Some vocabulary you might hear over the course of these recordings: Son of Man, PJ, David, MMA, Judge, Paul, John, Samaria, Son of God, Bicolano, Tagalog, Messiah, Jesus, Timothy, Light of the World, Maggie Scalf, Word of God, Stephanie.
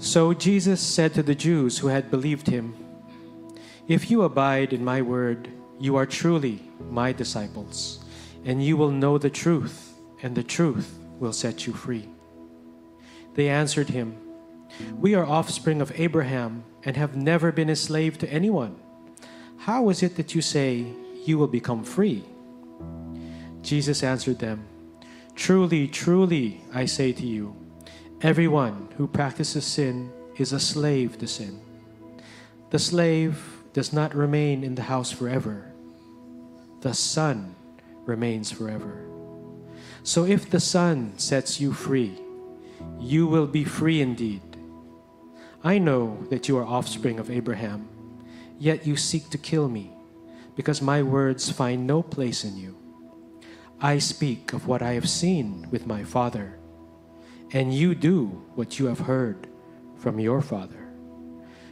So Jesus said to the Jews who had believed him, "If you abide in my word, you are truly my disciples, and you will know the truth, and the truth will set you free." They answered him, "We are offspring of Abraham and have never been a slave to anyone. How is it that you say you will become free?" Jesus answered them, "Truly, truly, I say to you, everyone who practices sin is a slave to sin. The slave does not remain in the house forever. The Son remains forever. So if the Son sets you free, you will be free indeed. I know that you are offspring of Abraham, yet you seek to kill me, because my words find no place in you. I speak of what I have seen with my Father, and you do what you have heard from your father."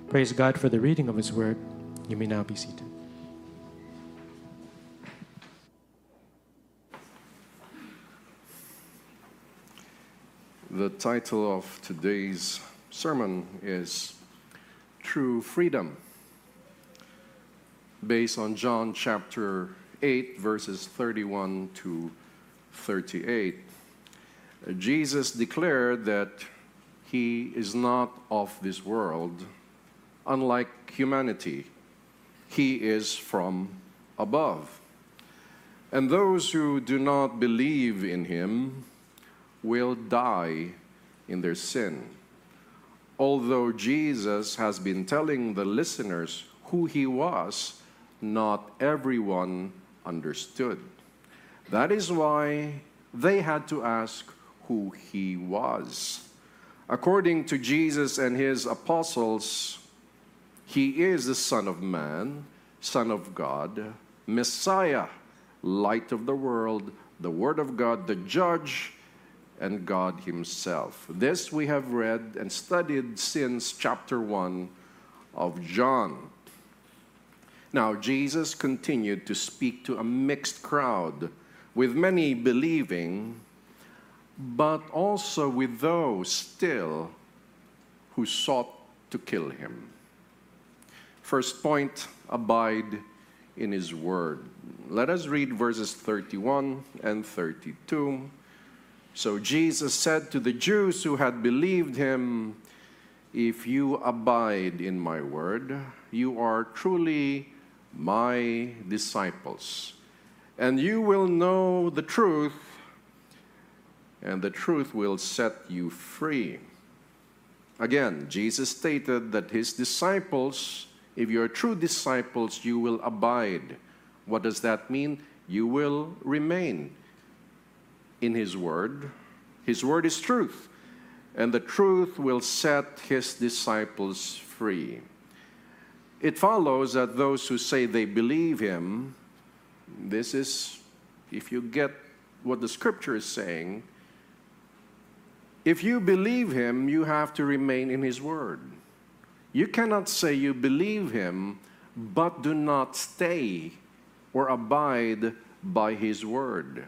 Praise God for the reading of His Word. You may now be seated. The title of today's sermon is True Freedom, based on John chapter 8, verses 31 to 38. Jesus declared that he is not of this world, unlike humanity. He is from above. And those who do not believe in him will die in their sin. Although Jesus has been telling the listeners who he was, not everyone understood. That is why they had to ask who he was. According to Jesus and his apostles, he is the Son of Man, Son of God, Messiah, Light of the World, the Word of God, the Judge, and God himself. This we have read and studied since chapter 1 of John. Now, Jesus continued to speak to a mixed crowd, with many believing, but also with those still who sought to kill him. First point, abide in his word. Let us read verses 31 and 32. So Jesus said to the Jews who had believed him, "If you abide in my word, you are truly my disciples, and you will know the truth, and the truth will set you free." Again, Jesus stated that his disciples, if you are true disciples, you will abide. What does that mean? You will remain in his word. His word is truth, and the truth will set his disciples free. It follows that those who say they believe him, this is, if you get what the scripture is saying, if you believe him, you have to remain in his word. You cannot say you believe him, but do not stay or abide by his word.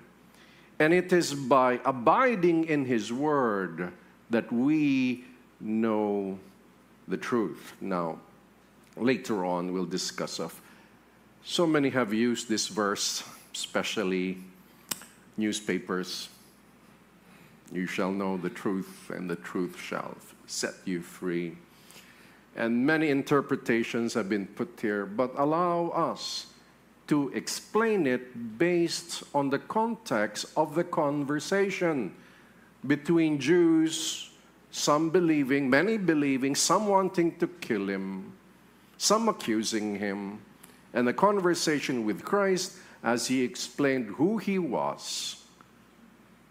And it is by abiding in his word that we know the truth. Now, later on we'll discuss of. So many have used this verse, especially newspapers. You shall know the truth, and the truth shall set you free. And many interpretations have been put here, but allow us to explain it based on the context of the conversation between Jews, some believing, many believing, some wanting to kill him, some accusing him, and the conversation with Christ as he explained who he was.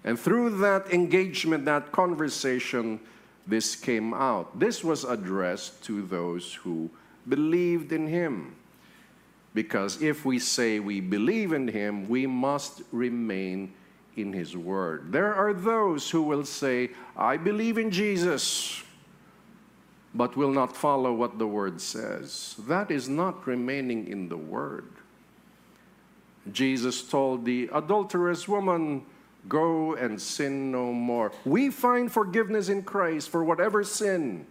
And through that engagement, that conversation, this came out. This was addressed to those who believed in him. Because if we say we believe in him, we must remain in his word. There are those who will say, "I believe in Jesus," but will not follow what the word says. That is not remaining in the word. Jesus told the adulterous woman, "Go and sin no more." We find forgiveness in Christ for whatever sin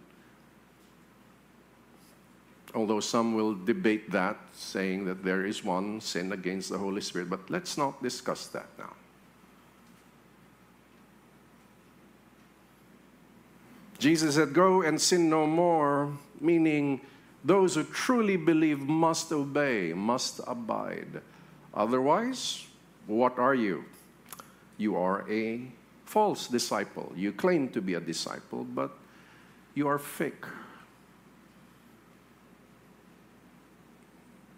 although some will debate that, saying that there is one sin against the Holy Spirit. But let's not discuss that now. Jesus said, "Go and sin no more," meaning those who truly believe must obey, must abide. Otherwise, what are you? You are a false disciple. You claim to be a disciple, but you are fake.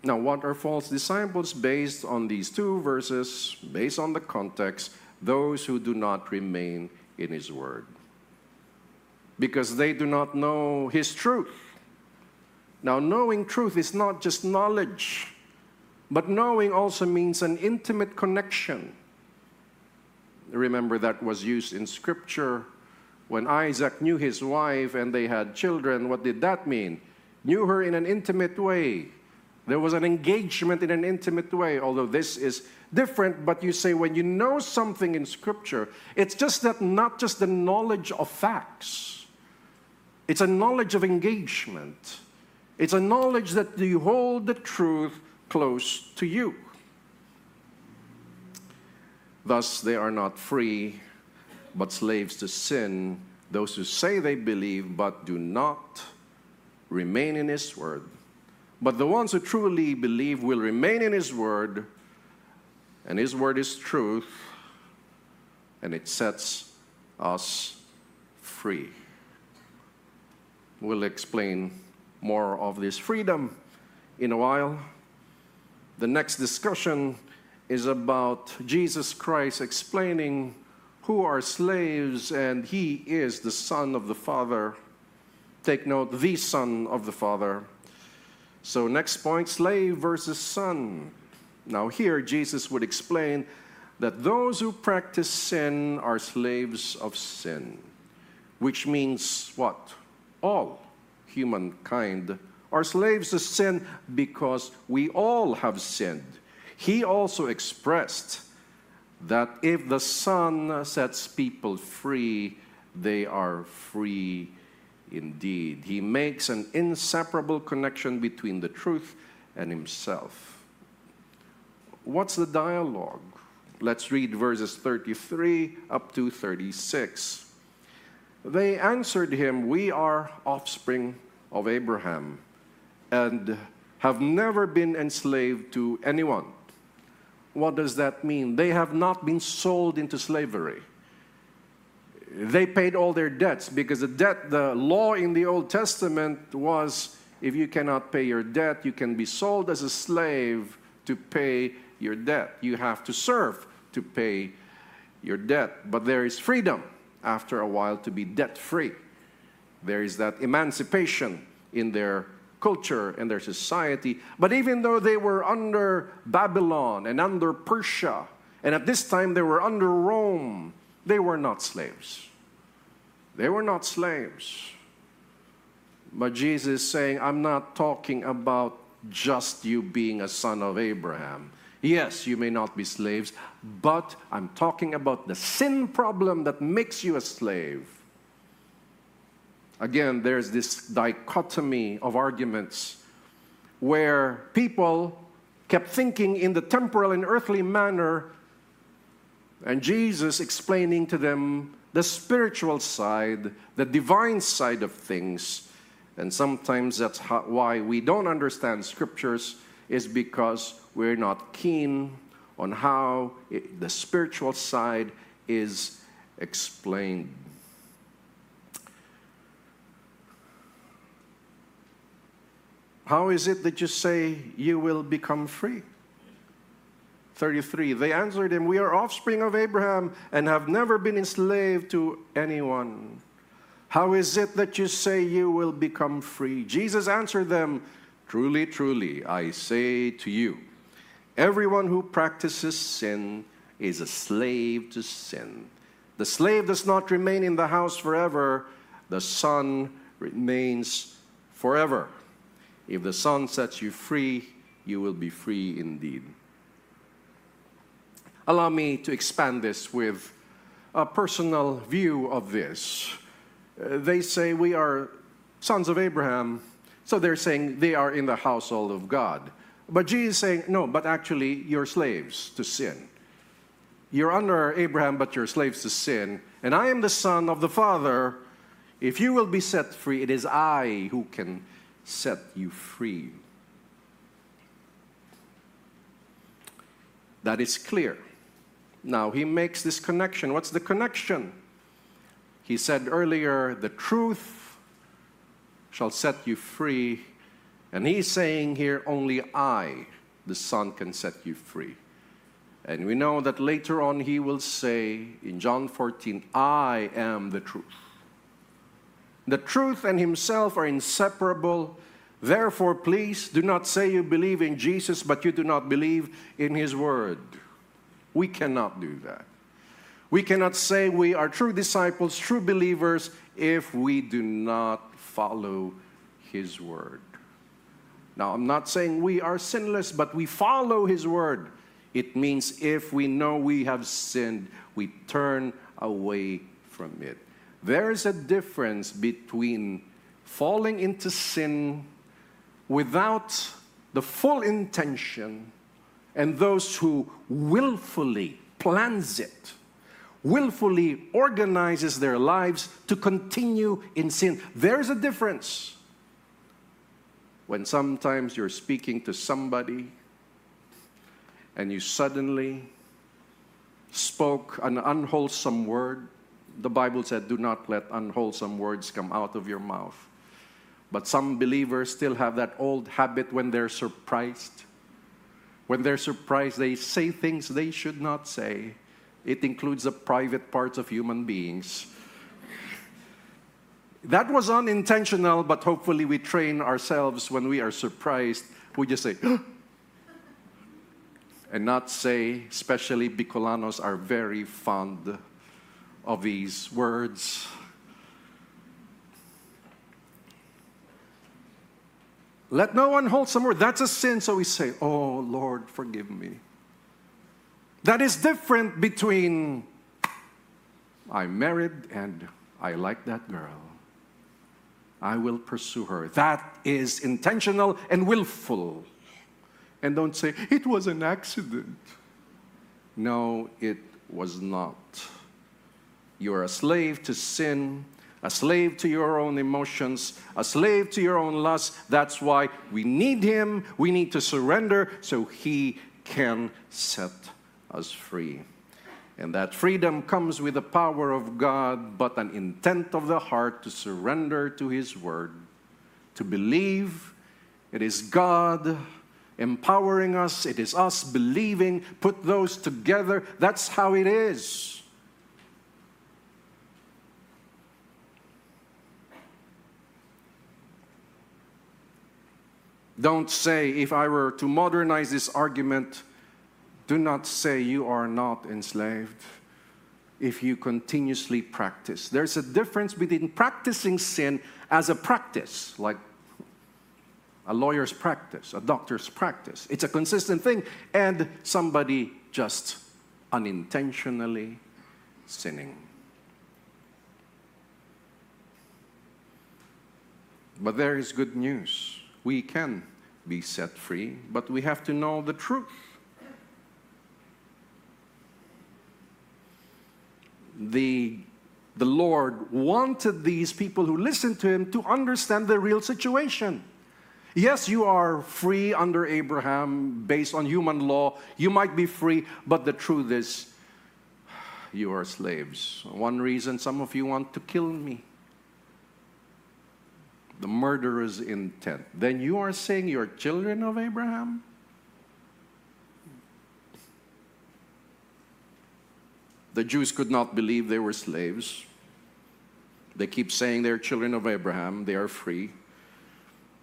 Now, what are false disciples? Based on these two verses, based on the context, those who do not remain in His Word, because they do not know His truth. Now, knowing truth is not just knowledge, but knowing also means an intimate connection. Remember, that was used in Scripture. When Isaac knew his wife and they had children, what did that mean? Knew her in an intimate way. There was an engagement in an intimate way, although this is different. But you say when you know something in Scripture, it's just that, not just the knowledge of facts. It's a knowledge of engagement. It's a knowledge that you hold the truth close to you. Thus, they are not free, but slaves to sin, those who say they believe but do not remain in His Word. But the ones who truly believe will remain in His Word, and His Word is truth, and it sets us free. We'll explain more of this freedom in a while. The next discussion is about Jesus Christ explaining who are slaves, and He is the Son of the Father. Take note, the Son of the Father. So next point, slave versus son. Now here, Jesus would explain that those who practice sin are slaves of sin, which means what? All humankind are slaves to sin because we all have sinned. He also expressed that if the Son sets people free, they are free indeed. He makes an inseparable connection between the truth and Himself. What's the dialogue? Let's read verses 33 up to 36. They answered Him, "We are offspring of Abraham and have never been enslaved to anyone." What does that mean? They have not been sold into slavery. They paid all their debts, because the law in the Old Testament was, if you cannot pay your debt, you can be sold as a slave to pay your debt. You have to serve to pay your debt. But there is freedom after a while to be debt-free. There is that emancipation in their culture and their society. But even though they were under Babylon and under Persia, and at this time they were under Rome, they were not slaves. They were not slaves. But Jesus is saying, I'm not talking about just you being a son of Abraham. Yes, you may not be slaves, but I'm talking about the sin problem that makes you a slave. Again, there's this dichotomy of arguments where people kept thinking in the temporal and earthly manner, and Jesus explaining to them the spiritual side, the divine side of things. And sometimes that's why we don't understand Scriptures, is because we're not keen on how the spiritual side is explained. How is it that you say you will become free? 33, they answered Him, "We are offspring of Abraham and have never been enslaved to anyone. How is it that you say you will become free?" Jesus answered them, "Truly, truly, I say to you, everyone who practices sin is a slave to sin. The slave does not remain in the house forever. The Son remains forever. If the Son sets you free, you will be free indeed." Allow me to expand this with a personal view of this. They say we are sons of Abraham, So they're saying they are in the household of God. But Jesus is saying, no, but actually you're slaves to sin. You're under Abraham, but you're slaves to sin. And I am the Son of the Father. If you will be set free, it is I who can set you free. That is clear. Now, he makes this connection. What's the connection? He said earlier, the truth shall set you free. And he's saying here, only I, the Son, can set you free. And we know that later on he will say in John 14, I am the truth. The truth and himself are inseparable. Therefore, please do not say you believe in Jesus, but you do not believe in his word. We cannot do that. We cannot say we are true disciples, true believers, if we do not follow his word. Now, I'm not saying we are sinless, but we follow his word. It means if we know we have sinned, we turn away from it. There is a difference between falling into sin without the full intention and those who willfully plans it, willfully organizes their lives to continue in sin. There is a difference. When sometimes you're speaking to somebody and you suddenly spoke an unwholesome word. The Bible said, do not let unwholesome words come out of your mouth. But some believers still have that old habit when they're surprised. When they're surprised, they say things they should not say. It includes the private parts of human beings. That was unintentional, but hopefully we train ourselves when we are surprised. We just say, and not say, especially Bicolanos are very fond of these words. Let no unwholesome word. That's a sin, so we say, oh, Lord, forgive me. That is different between I'm married and I like that girl. I will pursue her. That is intentional and willful. And don't say, it was an accident. No, it was not. You are a slave to sin, a slave to your own emotions, a slave to your own lust. That's why we need him. We need to surrender so he can set us free. And that freedom comes with the power of God, but an intent of the heart to surrender to his word, to believe it is God empowering us, it is us believing, put those together. That's how it is. Don't say, if I were to modernize this argument, do not say you are not enslaved if you continuously practice. There's a difference between practicing sin as a practice, like a lawyer's practice, a doctor's practice. It's a consistent thing, and somebody just unintentionally sinning. But there is good news. We can be set free, but we have to know the truth. The Lord wanted these people who listened to him to understand the real situation. Yes, you are free under Abraham based on human law. You might be free, but the truth is you are slaves. One reason some of you want to kill me. The murderer's intent. Then you are saying you're children of Abraham? The Jews could not believe they were slaves. They keep saying they're children of Abraham. They are free.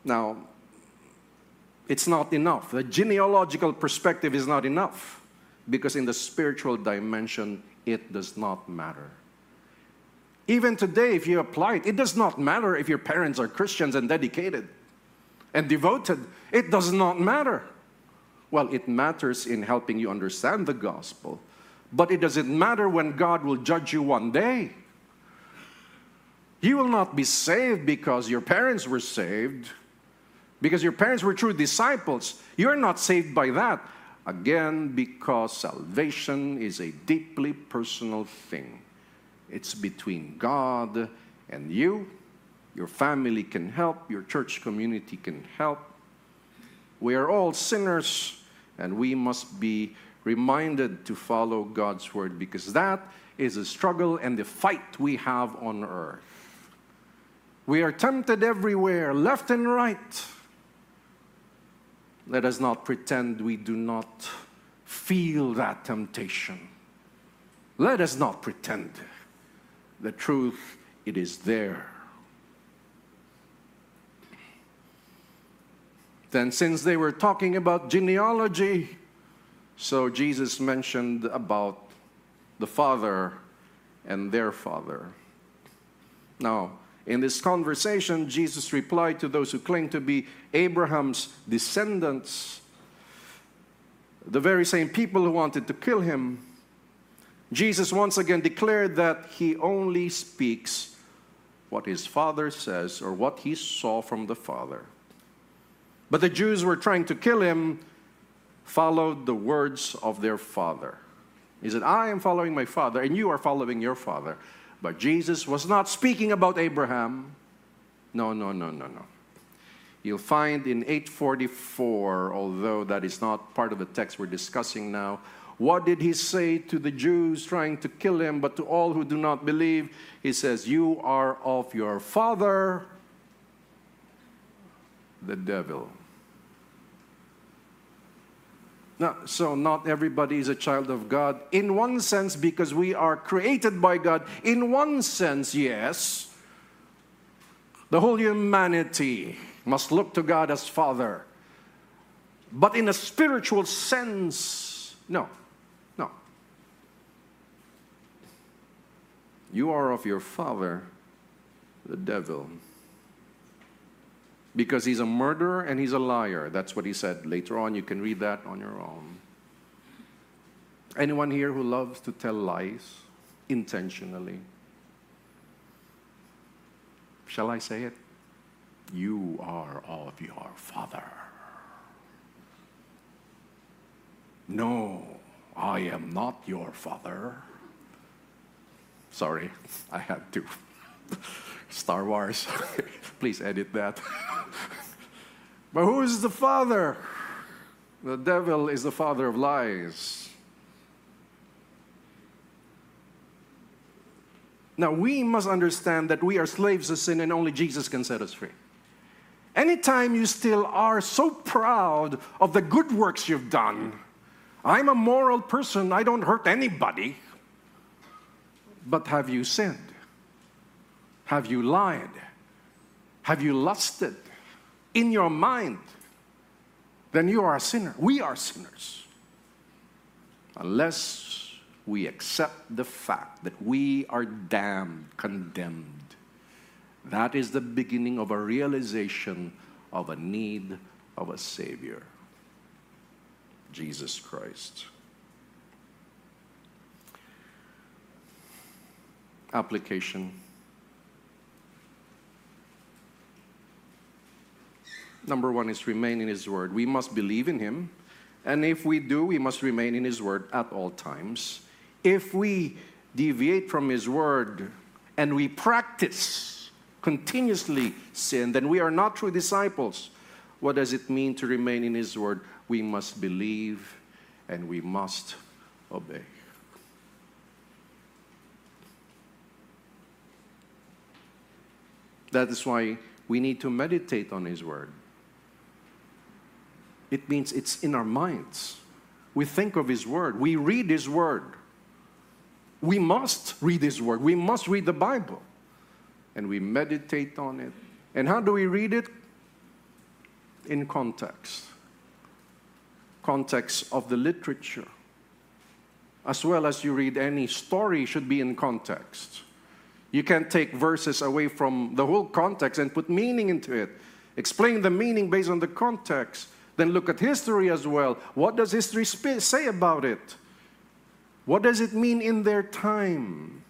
Now, it's not enough. The genealogical perspective is not enough, because in the spiritual dimension, it does not matter. Even today, if you apply it, it does not matter if your parents are Christians and dedicated and devoted. It does not matter. Well, it matters in helping you understand the gospel, but it doesn't matter when God will judge you one day. You will not be saved because your parents were saved. because your parents were true disciples, you're not saved by that. Again, because salvation is a deeply personal thing. It's between God and you. Your family can help. Your church community can help. We are all sinners, and we must be reminded to follow God's word, because that is a struggle and the fight we have on earth. We are tempted everywhere, left and right. Let us not pretend we do not feel that temptation. Let us not pretend. The truth, it is there. Then, since they were talking about genealogy, so Jesus mentioned about the father and their father. Now, in this conversation, Jesus replied to those who claim to be Abraham's descendants, the very same people who wanted to kill him. Jesus once again declared that he only speaks what his father says or what he saw from the father. But the Jews were trying to kill him, followed the words of their father. He said, I am following my father, and you are following your father. But Jesus was not speaking about Abraham. No. You'll find in 844, although that is not part of the text we're discussing now, what did he say to the Jews trying to kill him, but to all who do not believe? He says, you are of your father, the devil. Now, so not everybody is a child of God. In one sense, because we are created by God. In one sense, yes. The whole humanity must look to God as Father. But in a spiritual sense, no. You are of your father, the devil. Because he's a murderer and he's a liar. That's what he said. Later on, you can read that on your own. Anyone here who loves to tell lies intentionally? Shall I say it? You are of your father. No, I am not your father. Sorry, I had to. Star Wars. Please edit that. But who is the father? The devil is the father of lies. Now, we must understand that we are slaves of sin and only Jesus can set us free. Anytime you still are so proud of the good works you've done, I'm a moral person, I don't hurt anybody. But have you sinned? Have you lied? Have you lusted in your mind? Then you are a sinner. We are sinners. Unless we accept the fact that we are damned, condemned. That is the beginning of a realization of a need of a Savior. Jesus Christ. Application. Number one is remain in His Word. We must believe in Him. And if we do, we must remain in His Word at all times. If we deviate from His Word and we practice continuously sin, then we are not true disciples. What does it mean to remain in His Word? We must believe and we must obey. That is why we need to meditate on His Word. It means it's in our minds. We think of His Word. We read His Word. We must read His Word. We must read the Bible. And we meditate on it. And how do we read it? In context. Context of the literature. As well as you read any story should be in context. You can't take verses away from the whole context and put meaning into it. Explain the meaning based on the context. Then look at history as well. What does history say about it? What does it mean in their time?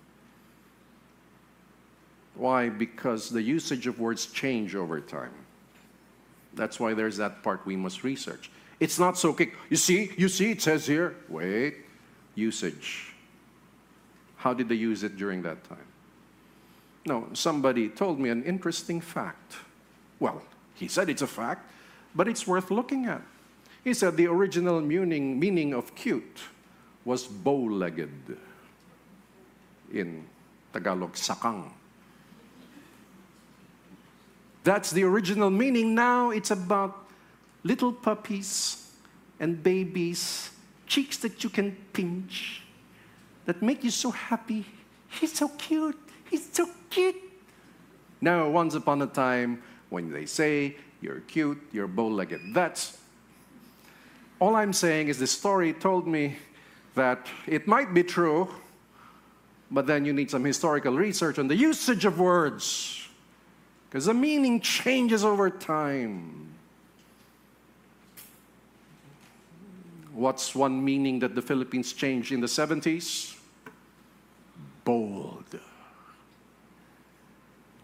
Why? Because the usage of words change over time. That's why there's that part we must research. It's not so quick. You see, it says here. Wait, usage. How did they use it during that time? No, somebody told me an interesting fact. Well, he said it's a fact, but it's worth looking at. He said the original meaning of cute was bow-legged in Tagalog, sakang. That's the original meaning. Now it's about little puppies and babies, cheeks that you can pinch, that make you so happy. He's so cute. He's so cute. Now, once upon a time, when they say, you're cute, you're bow-legged. That's all I'm saying is the story told me that it might be true, but then you need some historical research on the usage of words, because the meaning changes over time. What's one meaning that the Philippines changed in the 70s? Bold.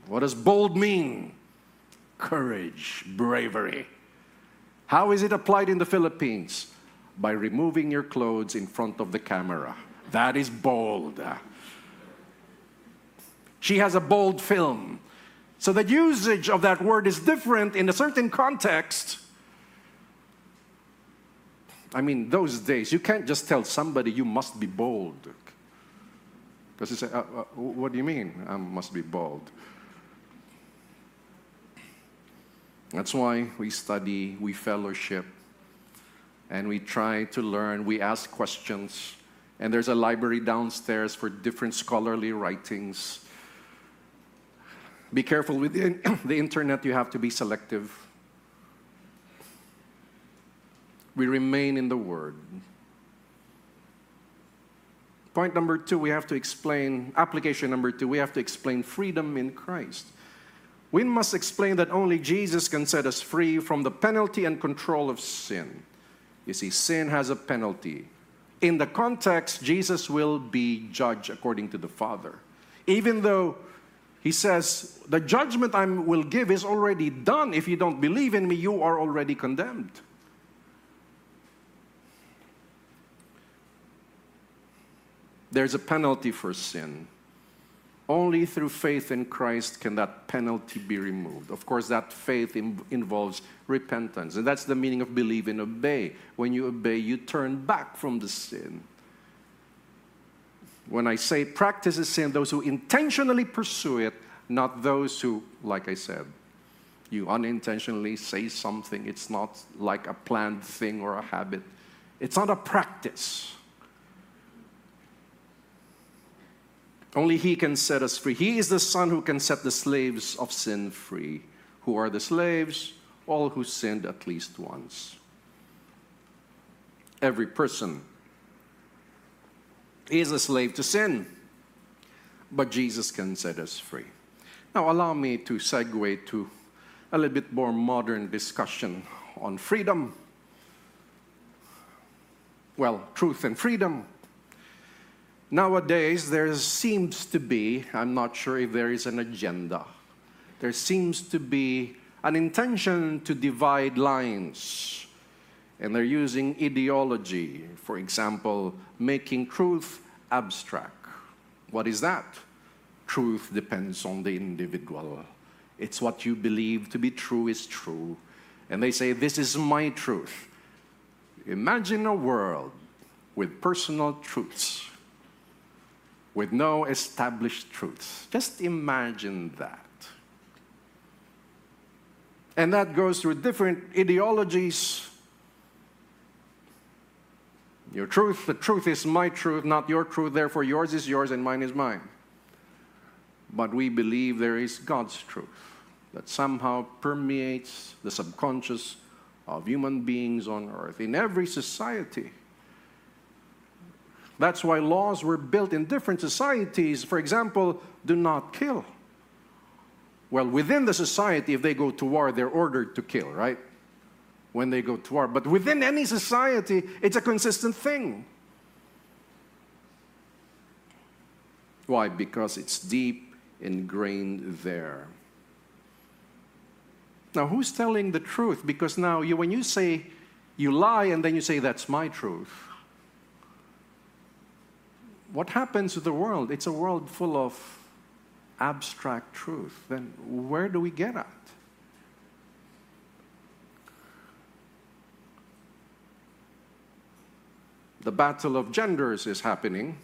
What does bold mean? Courage, bravery. How is it applied in the Philippines? By removing your clothes in front of the camera. That is bold. She has a bold film. So the usage of that word is different in a certain context. I mean, those days, you can't just tell somebody you must be bold. Because you say, what do you mean I must be bold? That's why we study, we fellowship, and we try to learn. We ask questions. And there's a library downstairs for different scholarly writings. Be careful with the internet. You have to be selective. We remain in the Word. Point number two, we have to explain, application number two, we have to explain freedom in Christ. We must explain that only Jesus can set us free from the penalty and control of sin. You see, sin has a penalty. In the context, Jesus will be judged according to the Father. Even though he says, the judgment I will give is already done. If you don't believe in me, you are already condemned. There's a penalty for sin. Only through faith in Christ can that penalty be removed. Of course, that faith involves repentance. And that's the meaning of believe and obey. When you obey, you turn back from the sin. When I say practices sin, those who intentionally pursue it, not those who, like I said, you unintentionally say something. It's not like a planned thing or a habit. It's not a practice. Only he can set us free. He is the Son who can set the slaves of sin free. Who are the slaves? All who sinned at least once. Every person is a slave to sin. But Jesus can set us free. Now allow me to segue to a little bit more modern discussion on freedom. Well, truth and freedom. Nowadays, there seems to be, I'm not sure if there is an agenda, there seems to be an intention to divide lines. And they're using ideology, for example, making truth abstract. What is that? Truth depends on the individual. It's what you believe to be true is true. And they say, this is my truth. Imagine a world with personal truths. With no established truths. Just imagine that. And that goes through different ideologies. Your truth, the truth is my truth, not your truth, therefore yours is yours and mine is mine. But we believe there is God's truth that somehow permeates the subconscious of human beings on earth in every society. That's why laws were built in different societies. For example, do not kill. Well, within the society, if they go to war, they're ordered to kill, right? When they go to war. But within any society, it's a consistent thing. Why? Because it's deep ingrained there. Now, who's telling the truth? Because now, when you say, you lie, and then you say, that's my truth. What happens to the world? It's a world full of abstract truth. Then where do we get at? The battle of genders is happening.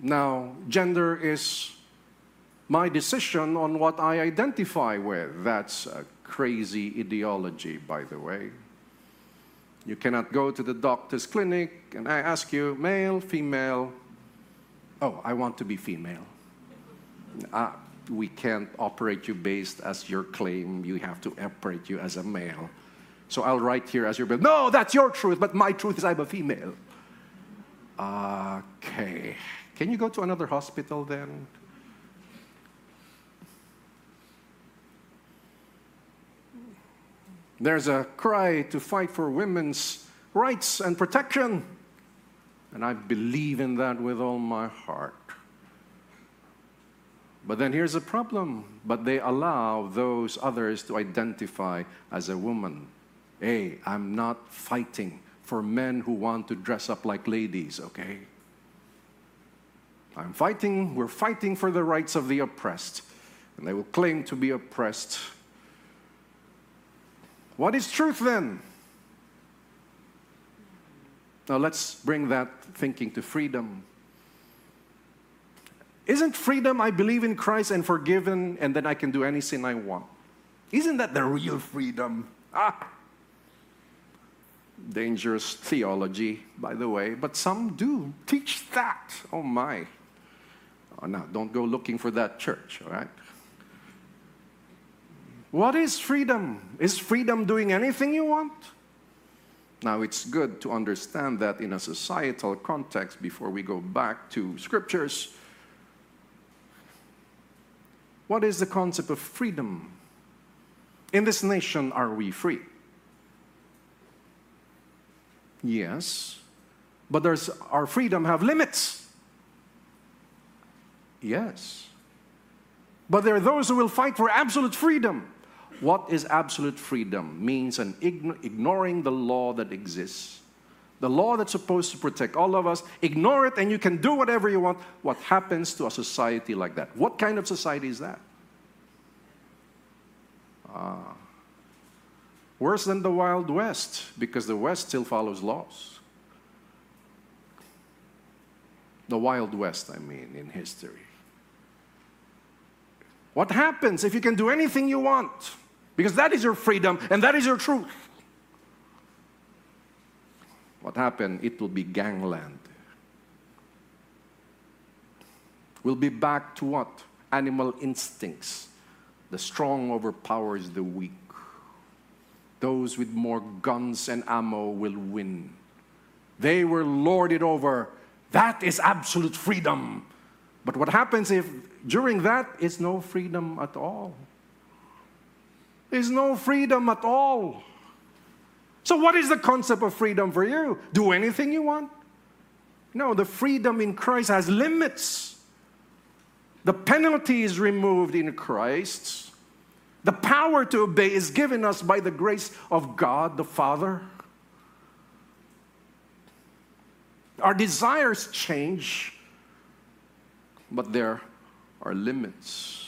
Now, gender is my decision on what I identify with. That's a crazy ideology, by the way. You cannot go to the doctor's clinic and I ask you, male, female. Oh, I want to be female. We can't operate you based as your claim. You have to operate you as a male. So I'll write here as your bill. No, that's your truth, but my truth is I'm a female. Okay. Can you go to another hospital then? There's a cry to fight for women's rights and protection. And I believe in that with all my heart. But then here's a problem. But they allow those others to identify as a woman. Hey, I'm not fighting for men who want to dress up like ladies, okay? We're fighting for the rights of the oppressed. And they will claim to be oppressed. What is truth then? Now let's bring that thinking to freedom. Isn't freedom, I believe in Christ and forgiven, and then I can do any sin I want? Isn't that the real freedom? Ah! Dangerous theology, by the way, but some do teach that. Oh my. Oh, now, don't go looking for that church, all right? What is freedom? Is freedom doing anything you want? Now, it's good to understand that in a societal context before we go back to scriptures. What is the concept of freedom? In this nation, are we free? Yes. But does our freedom have limits? Yes. But there are those who will fight for absolute freedom. What is absolute freedom? Means an ignoring the law that exists. The law that's supposed to protect all of us. Ignore it and you can do whatever you want. What happens to a society like that? What kind of society is that? Worse than the Wild West, because the West still follows laws. The Wild West, I mean, in history. What happens if you can do anything you want? Because that is your freedom and that is your truth. What happens? It will be gangland. We'll be back to what? Animal instincts. The strong overpowers the weak. Those with more guns and ammo will win. They were lorded over. That is absolute freedom. But what happens if during that is no freedom at all? There's no freedom at all. So what is the concept of freedom for you? Do anything you want? No, the freedom in Christ has limits. The penalty is removed in Christ. The power to obey is given us by the grace of God the Father. Our desires change. But there are limits.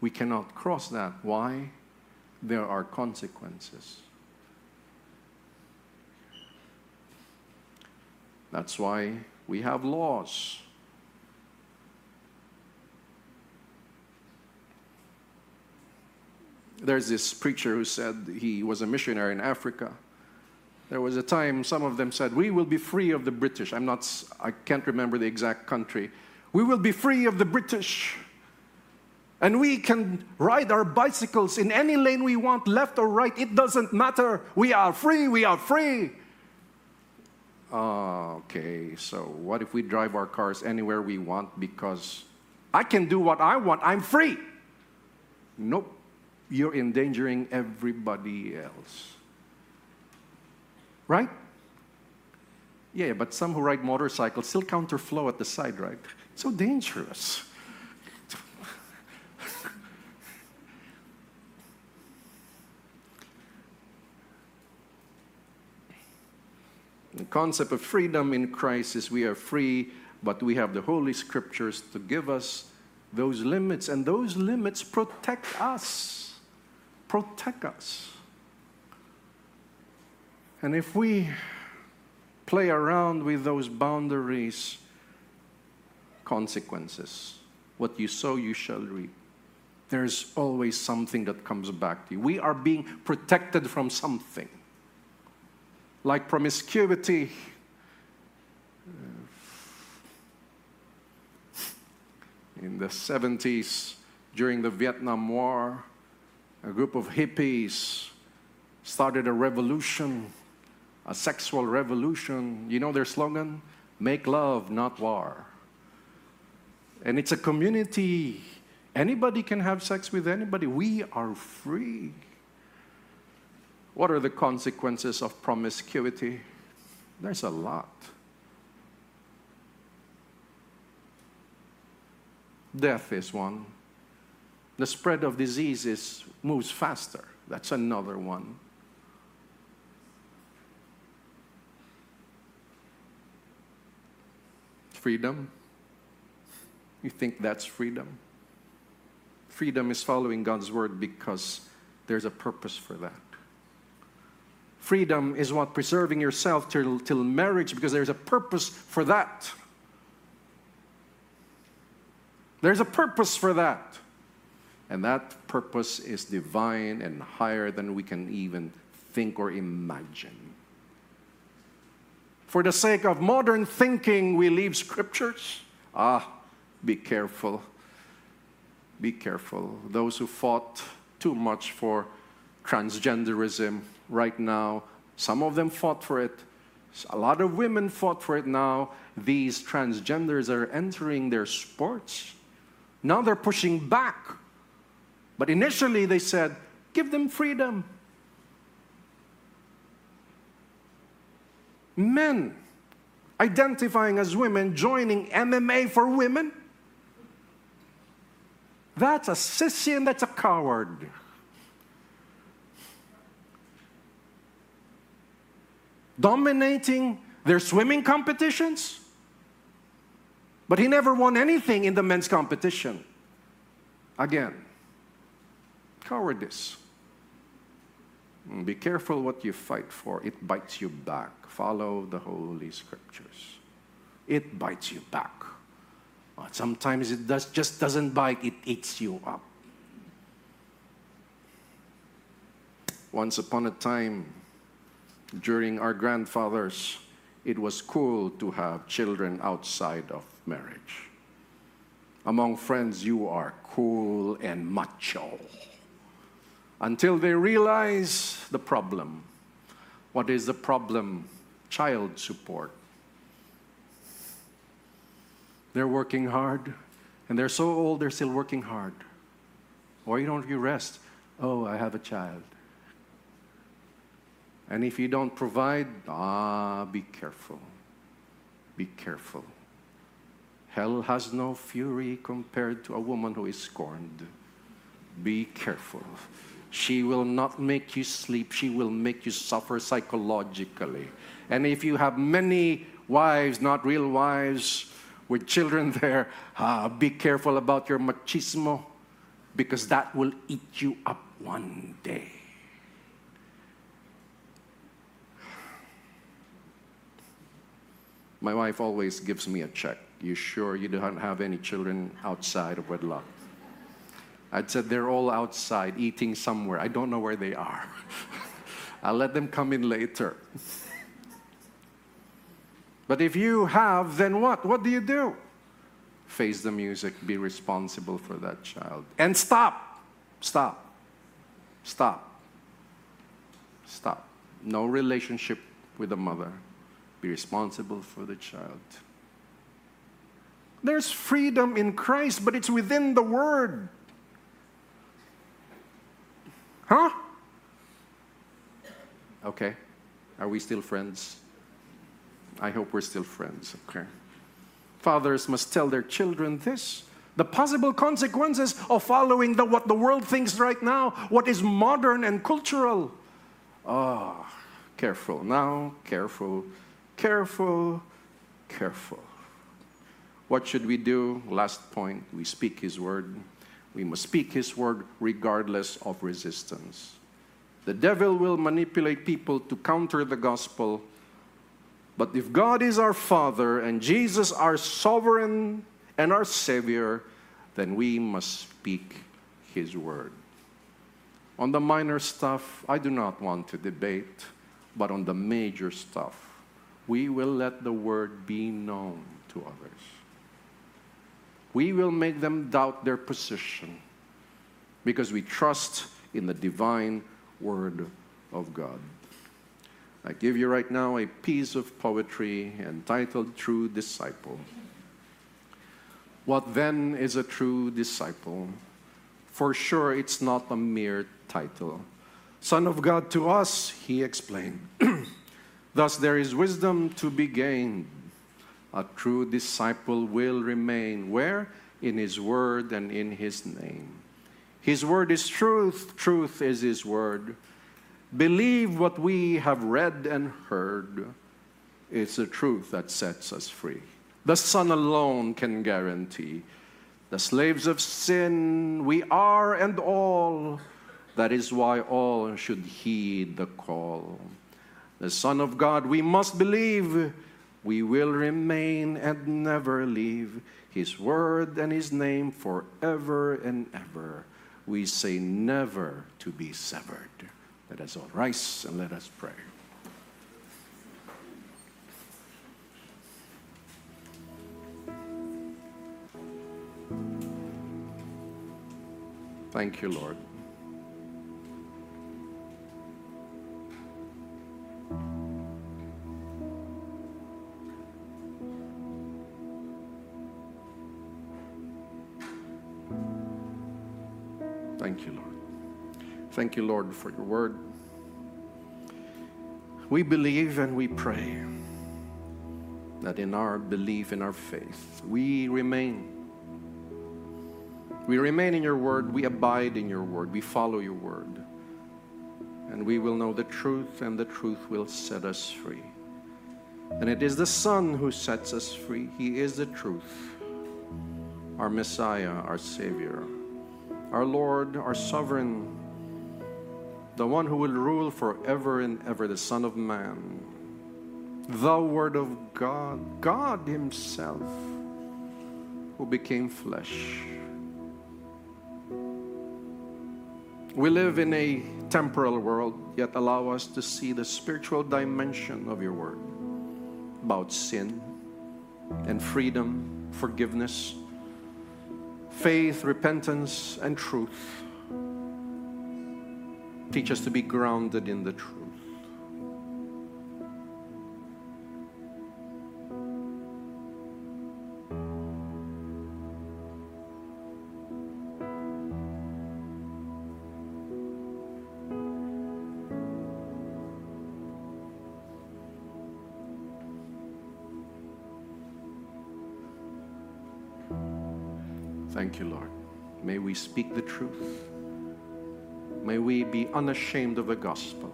We cannot cross that. Why? There are consequences. That's why we have laws. There's this preacher who said he was a missionary in Africa. There was a time some of them said, we will be free of the British. I can't remember the exact country. We will be free of the British. And we can ride our bicycles in any lane we want, left or right. It doesn't matter. We are free. We are free. Okay, so what if we drive our cars anywhere we want because I can do what I want. I'm free. Nope. You're endangering everybody else. Right? Yeah, but some who ride motorcycles still counterflow at the side, right? It's so dangerous. The concept of freedom in Christ is we are free, but we have the Holy Scriptures to give us those limits, and those limits protect us. Protect us. And if we play around with those boundaries, consequences. What you sow, you shall reap. There's always something that comes back to you. We are being protected from something. Like promiscuity, in the 70s, during the Vietnam War, a group of hippies started a revolution, a sexual revolution. You know their slogan? Make love, not war. And it's a community. Anybody can have sex with anybody. We are free. What are the consequences of promiscuity? There's a lot. Death is one. The spread of diseases moves faster. That's another one. Freedom. You think that's freedom? Freedom is following God's word because there's a purpose for that. Freedom is what? Preserving yourself till marriage, because there's a purpose for that. There's a purpose for that. And that purpose is divine and higher than we can even think or imagine. For the sake of modern thinking, we leave scriptures. Be careful. Be careful. Those who fought too much for transgenderism right now, some of them fought for it. A lot of women fought for it now. These transgenders are entering their sports. Now they're pushing back. But initially they said, give them freedom. Men identifying as women, joining MMA for women. That's a sissy and that's a coward. Dominating their swimming competitions. But he never won anything in the men's competition. Again, cowardice. Be careful what you fight for. It bites you back. Follow the Holy Scriptures. It bites you back. Sometimes it just doesn't bite. It eats you up. Once upon a time, during our grandfathers, it was cool to have children outside of marriage. Among friends, you are cool and macho. Until they realize the problem. What is the problem? Child support. They're working hard, and they're so old, they're still working hard. Why don't you rest? Oh, I have a child. And if you don't provide, be careful. Be careful. Hell has no fury compared to a woman who is scorned. Be careful. She will not make you sleep. She will make you suffer psychologically. And if you have many wives, not real wives, with children there, be careful about your machismo, because that will eat you up one day. My wife always gives me a check. You sure you don't have any children outside of wedlock? I'd said they're all outside eating somewhere. I don't know where they are. I'll let them come in later. But if you have, then what? What do you do? Face the music. Be responsible for that child. And stop. Stop. Stop. Stop. No relationship with the mother. Be responsible for the child. There's freedom in Christ, but it's within the Word. Huh? Okay. Are we still friends? I hope we're still friends, okay? Fathers must tell their children this. The possible consequences of following what the world thinks right now, what is modern and cultural. Careful now, careful. careful, careful. What should we do? Last point, we speak His word. We must speak His word regardless of resistance. The devil will manipulate people to counter the gospel. But if God is our Father and Jesus our sovereign and our Savior, then we must speak His word. On the minor stuff, I do not want to debate, but on the major stuff, we will let the word be known to others. We will make them doubt their position because we trust in the divine Word of God. I give you right now a piece of poetry entitled True Disciple. What then is a true disciple? For sure it's not a mere title. Son of God to us, he explained. Thus there is wisdom to be gained. A true disciple will remain. Where? In His word and in His name. His word is truth. Truth is His word. Believe what we have read and heard. It's the truth that sets us free. The Son alone can guarantee. The slaves of sin, we are and all. That is why all should heed the call. The Son of God, we must believe. We will remain and never leave. His word and His name forever and ever. We say never to be severed. Let us all rise and let us pray. Thank you, Lord. Thank you, Lord. Thank you, Lord, for your word. We believe and we pray that in our belief, in our faith, we remain. We remain in your word. We abide in your word. We follow your word. And we will know the truth, and the truth will set us free. And it is the Son who sets us free. He is the truth, our Messiah, our Savior, our Lord, our Sovereign, the one who will rule forever and ever, the Son of Man, the Word of God, God Himself, who became flesh. We live in a temporal world, yet allow us to see the spiritual dimension of your Word about sin and freedom, forgiveness, faith, repentance, and truth. Teach us to be grounded in the truth. Thank you, Lord. May we speak the truth. May we be unashamed of the gospel,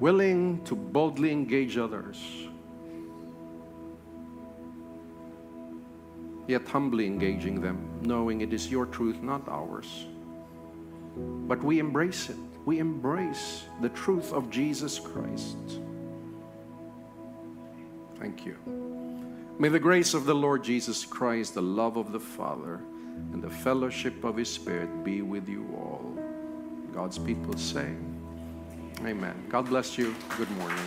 willing to boldly engage others, yet humbly engaging them, knowing it is your truth, not ours. But we embrace it. We embrace the truth of Jesus Christ. Thank you. May the grace of the Lord Jesus Christ, the love of the Father, and the fellowship of His Spirit be with you all. God's people say, amen. God bless you. Good morning.